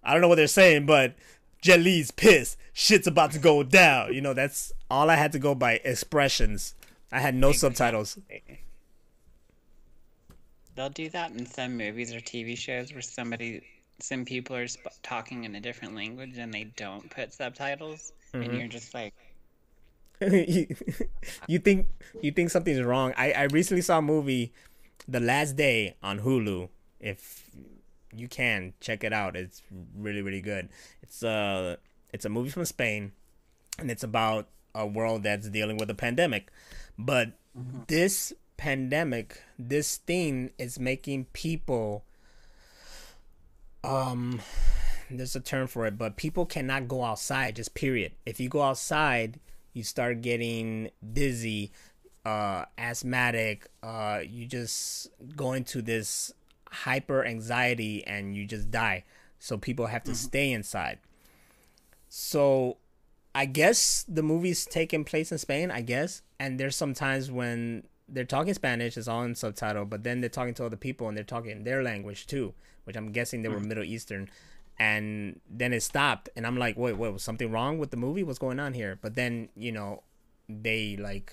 I don't know what they're saying, but Jet Li's pissed. Shit's about to go down. You know, that's all I had to go by expressions. I had no exactly. subtitles. They'll do that in some movies or T V shows where somebody, some people are sp- talking in a different language and they don't put subtitles, mm-hmm. and you're just like, you, you think you think something's wrong. I, I recently saw a movie, The Last Day, on Hulu. If you can, check it out. It's really, really good. It's a, it's a movie from Spain, and it's about a world that's dealing with a pandemic. But mm-hmm. this pandemic, this thing is making people, um, there's a term for it, but people cannot go outside, just period. If you go outside, you start getting dizzy, uh, asthmatic, uh, you just go into this hyper anxiety and you just die. So people have to mm-hmm. stay inside. So I guess the movie's taking place in Spain, I guess, and there's some times when they're talking Spanish, it's all in subtitle, but then they're talking to other people and they're talking in their language too, which I'm guessing they were mm-hmm. Middle Eastern, and then it stopped and I'm like, wait wait, was something wrong with the movie? What's going on here? But then, you know, they like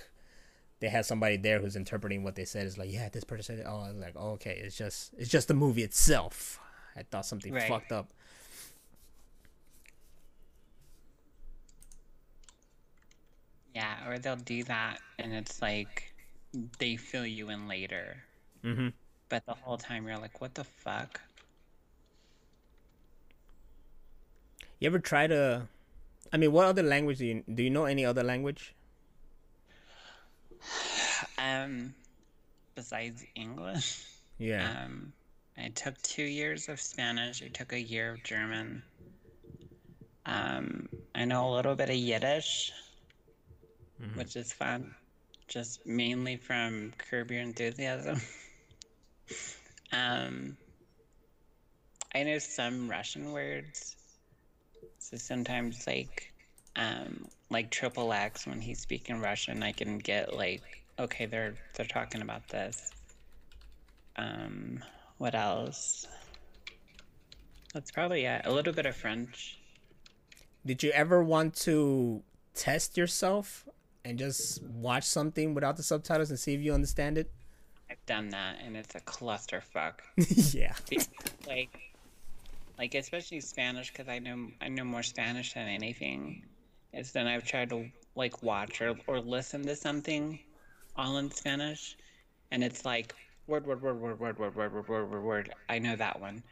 they had somebody there who's interpreting what they said. It's like, yeah, this person said it. Oh, I was like, oh, okay, it's just it's just the movie itself. I thought something right. fucked up. Yeah, or they'll do that, and it's like they fill you in later. Mm-hmm. But the whole time you're like, what the fuck? You ever try to... I mean, what other language do you... Do you know any other language? Um, besides English. Yeah. Um, I took two years of Spanish. I took a year of German. Um, I know a little bit of Yiddish, mm-hmm. which is fun. Just mainly from Curb Your Enthusiasm. um, I know some Russian words. So sometimes, like, um, like Triple X, when he's speaking Russian, I can get, like, okay, they're they're talking about this. Um, what else? That's probably it. A little bit of French. Did you ever want to test yourself and just watch something without the subtitles and see if you understand it? I've done that, and it's a clusterfuck. Yeah. Like, like especially Spanish, because I know I know more Spanish than anything. It's then I've tried to like watch or or listen to something, all in Spanish, and it's like word word word word word word word word word word word. I know that one.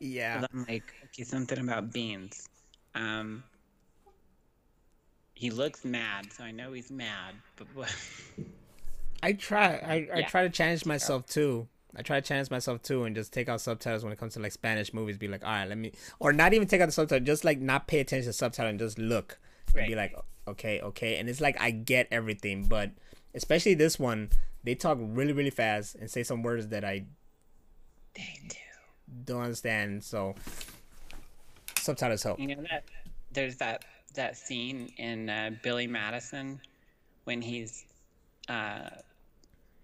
Yeah. I'm like, okay, something about beans. Um, he looks mad, so I know he's mad. But what? I try. I, I yeah. try to challenge myself too. I try to challenge myself too, and just take out subtitles when it comes to like Spanish movies. Be like, all right, let me, or not even take out the subtitle. Just like not pay attention to the subtitle and just look and right. be like, okay, okay. And it's like I get everything, but especially this one, they talk really, really fast and say some words that I. They do. Don't understand, so subtitles help. You know that there's that that scene in uh, Billy Madison when he's uh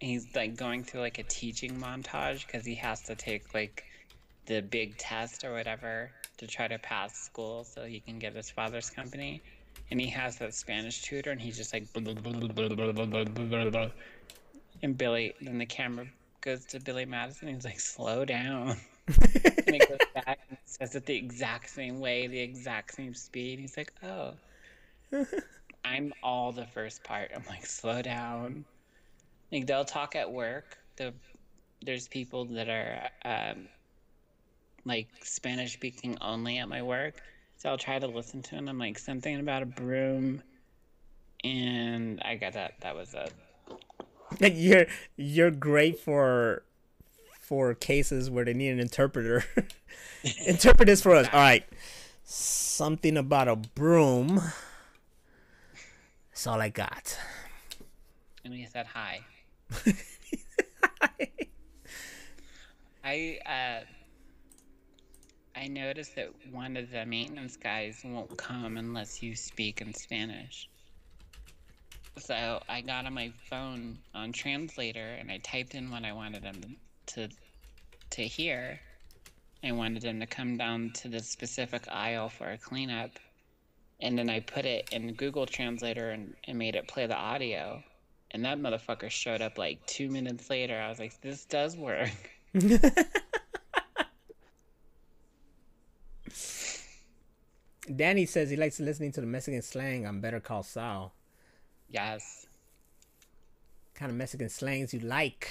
he's like going through like a teaching montage because he has to take like the big test or whatever to try to pass school so he can get his father's company, and he has that Spanish tutor, and he's just like and Billy, then the camera goes to Billy Madison, and he's like, slow down. And he goes back and says it the exact same way, the exact same speed. He's like, oh, I'm all the first part. I'm like, slow down. Like, they'll talk at work. The, there's people that are, um, like, Spanish speaking only at my work. So I'll try to listen to them. I'm like, something about a broom. And I got that. That was it. Like you're you're great for for cases where they need an interpreter. Interpret this for us. All right, something about a broom. That's all I got. And we said hi. Hi. I uh I noticed that one of the maintenance guys won't come unless you speak in Spanish. So I got on my phone on Translator, and I typed in what I wanted them to to hear. I wanted them to come down to the specific aisle for a cleanup. And then I put it in Google Translator and, and made it play the audio. And that motherfucker showed up like two minutes later. I was like, this does work. Danny says he likes listening to the Mexican slang on Better Call Saul. Yes. What kind of Mexican slangs you like?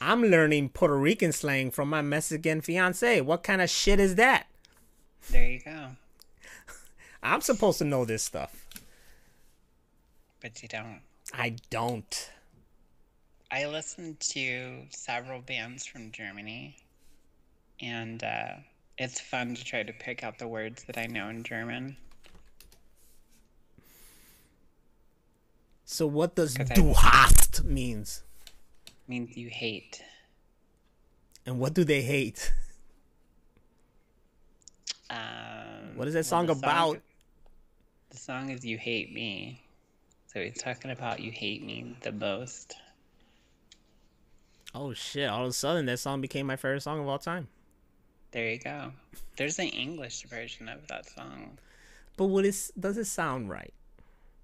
I'm learning Puerto Rican slang from my Mexican fiance. What kind of shit is that? There you go. I'm supposed to know this stuff. But you don't. I don't. I listened to several bands from Germany. And uh, it's fun to try to pick out the words that I know in German. So what does du hast means? Means you hate. And what do they hate? Um, what is that song well, the about? Song, the song is You Hate Me. So he's talking about you hate me the most. Oh shit, all of a sudden that song became my favorite song of all time. There you go. There's an English version of that song. But what is, does it sound right?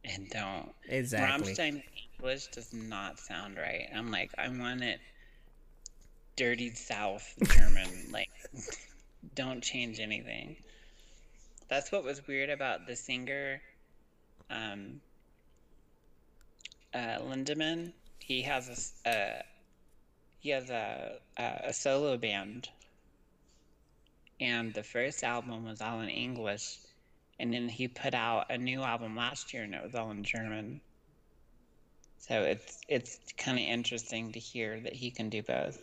And don't. Exactly. Rammstein English does not sound right. I'm like, I want it dirty South German. Like, don't change anything. That's what was weird about the singer, um, uh, Lindemann. He has a, uh, he has a, a, a solo band. And the first album was all in English. And then he put out a new album last year, and it was all in German. So it's it's kind of interesting to hear that he can do both.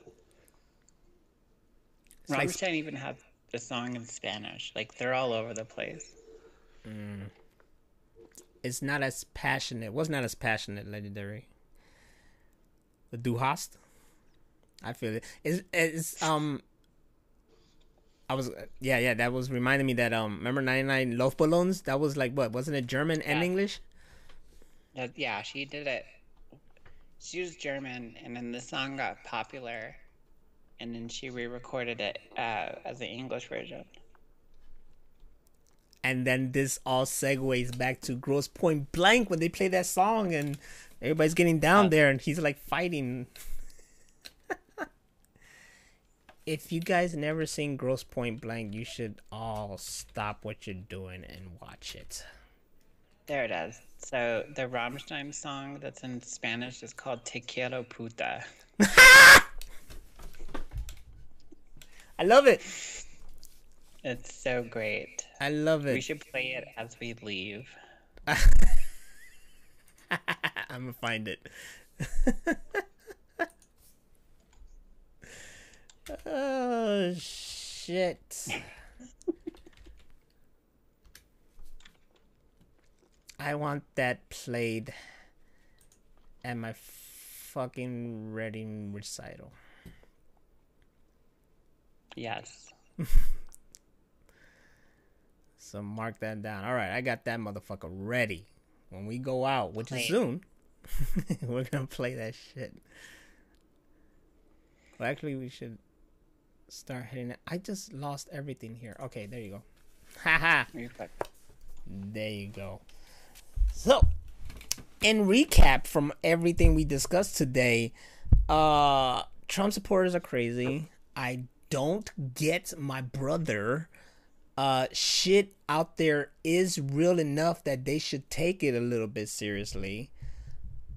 So Rammstein even had a song in Spanish. Like, they're all over the place. Mm. It's not as passionate. Was not as passionate, legendary. The Du hast? I feel it. It's, it's um. I was yeah yeah that was reminding me that um remember ninety-nine Luftballons, that was like, what wasn't it, German yeah. and English? Uh, yeah, she did it. She was German, and then the song got popular, and then she re-recorded it uh, as an English version. And then this all segues back to Grosse Pointe Blank when they play that song, and everybody's getting down uh, there, and he's like fighting. If you guys never seen Grosse Pointe Blank, you should all stop what you're doing and watch it. There it is. So the Rammstein song that's in Spanish is called Te Quiero Puta. I love it. It's so great. I love it. We should play it as we leave. I'm gonna find it. Oh, shit. I want that played at my fucking Reading recital. Yes. So mark that down. All right, I got that motherfucker ready. When we go out, which play. is soon, we're going to play that shit. Well, actually, we should... Start hitting it. I just lost everything here. Okay, there you go. Haha. There you go. So, in recap from everything we discussed today, uh, Trump supporters are crazy. I don't get my brother. Uh, shit out there is real enough that they should take it a little bit seriously.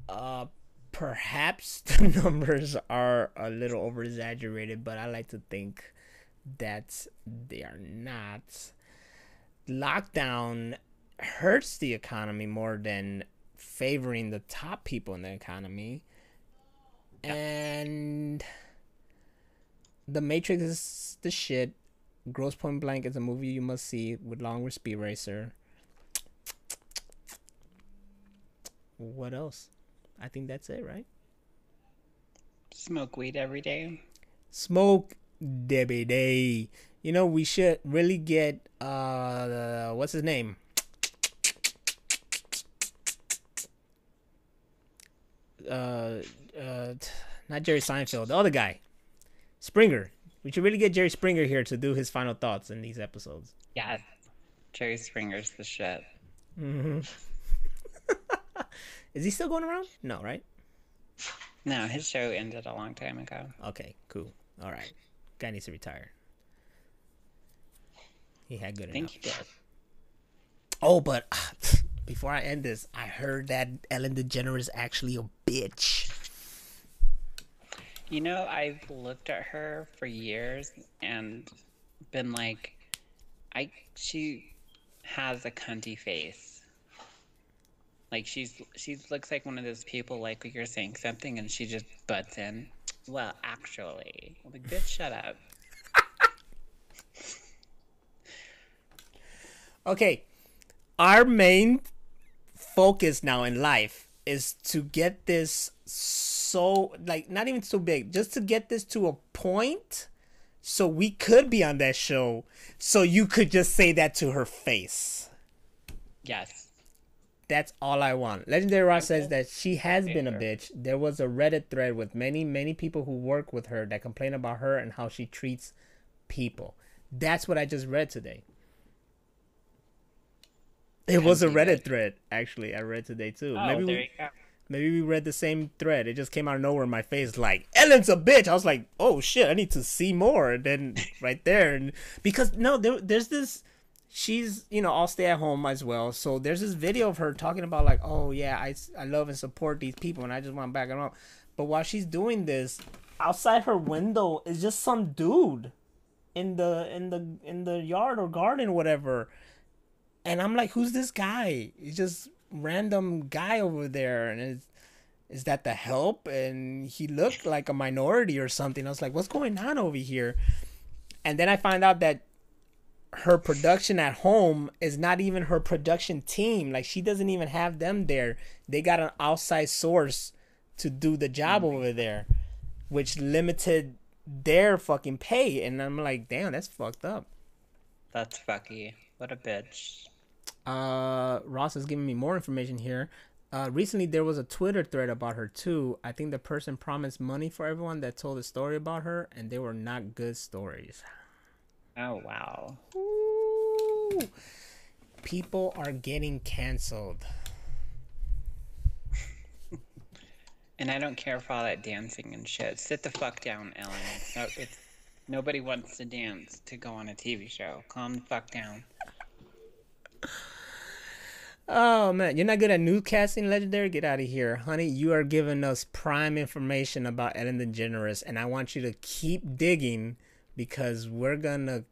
Uh, Perhaps the numbers are a little over-exaggerated, but I like to think that they are not. Lockdown hurts the economy more than favoring the top people in the economy. And The Matrix is the shit. Grosse Pointe Blank is a movie you must see, with along with Speed Racer. What else? I think that's it, right? Smoke weed every day. Smoke every day. You know, we should really get, uh, what's his name? Uh, uh, not Jerry Seinfeld, the other guy. Springer. We should really get Jerry Springer here to do his final thoughts in these episodes. Yeah, Jerry Springer's the shit. Mm-hmm. Is he still going around? No, right? No, his show ended a long time ago. Okay, cool. All right. Guy needs to retire. He had good I enough. Think he did. Oh, but uh, before I end this, I heard that Ellen DeGeneres is actually a bitch. You know, I've looked at her for years and been like, I she has a cunty face. Like, she's she looks like one of those people, like, you're saying something and she just butts in. Well, actually. I'm like, bitch, shut up. Okay. Our main focus now in life is to get this so, like, not even so big. Just to get this to a point so we could be on that show. So you could just say that to her face. Yes. That's all I want. Legendary Ross says that she has been a bitch. There was a Reddit thread with many, many people who work with her that complain about her and how she treats people. That's what I just read today. It was a Reddit thread, actually. I read today, too. Oh, maybe there we, you go. Maybe we read the same thread. It just came out of nowhere in my face like, Ellen's a bitch. I was like, oh, shit, I need to see more. And then right there. And because, no, there, there's this... She's, you know, all stay at home as well. So there's this video of her talking about like, oh, yeah, I, I love and support these people. And I just want to back them up. But while she's doing this, outside her window is just some dude in the in the in the yard or garden, or whatever. And I'm like, who's this guy? It's just random guy over there. And it's, is that the help? And he looked like a minority or something. I was like, what's going on over here? And then I find out that her production at home is not even her production team. Like, she doesn't even have them there. They got an outside source to do the job over there, which limited their fucking pay. And I'm like, damn, that's fucked up. That's fucky. What a bitch. Uh, Ross is giving me more information here. Uh, recently, there was a Twitter thread about her, too. I think the person promised money for everyone that told a story about her, and they were not good stories. Oh, wow. Ooh. People are getting canceled. And I don't care for all that dancing and shit. Sit the fuck down, Ellen. No, it's, nobody wants to dance to go on a T V show. Calm the fuck down. Oh, man. You're not good at newscasting, Legendary? Get out of here. Honey, you are giving us prime information about Ellen DeGeneres, and I want you to keep digging, because we're going to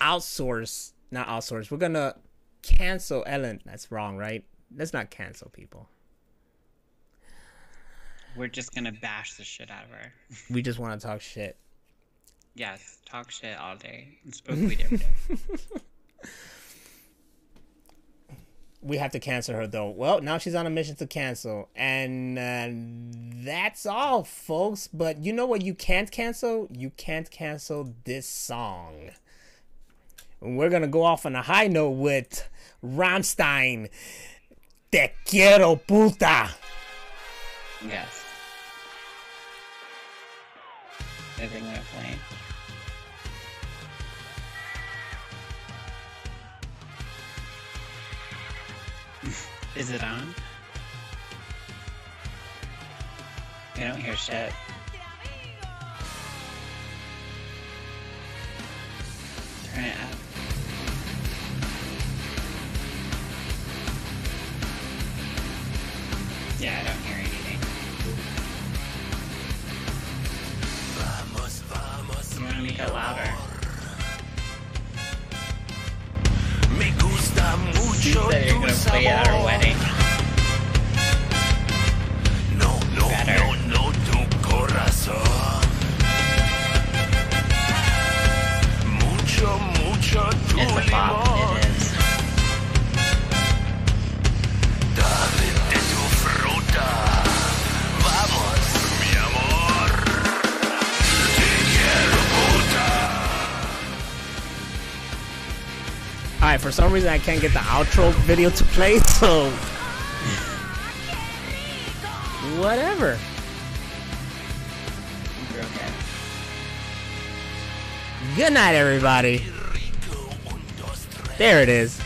outsource, not outsource, we're going to cancel Ellen. That's wrong, right? Let's not cancel people. We're just going to bash the shit out of her. We just want to talk shit. Yes, talk shit all day. It's what we do. We have to cancel her, though. Well, now she's on a mission to cancel. And uh, that's all, folks. But you know what you can't cancel? You can't cancel this song. And we're going to go off on a high note with Rammstein. Te quiero, puta. Yes. Living that plane. Is it on? I don't hear shit. Turn it up. Yeah, I don't hear anything. You want to make it louder. She said you're gonna play at our wedding. No, no, better. No, no, tu corazón. Mucho, mucho, tu limón. It's a bop, it is. Dame tu fruta. Vamos, mi amor. Te quiero, puta. Alright, for some reason I can't get the outro video to play, so whatever. You're okay. Good night, everybody. There it is.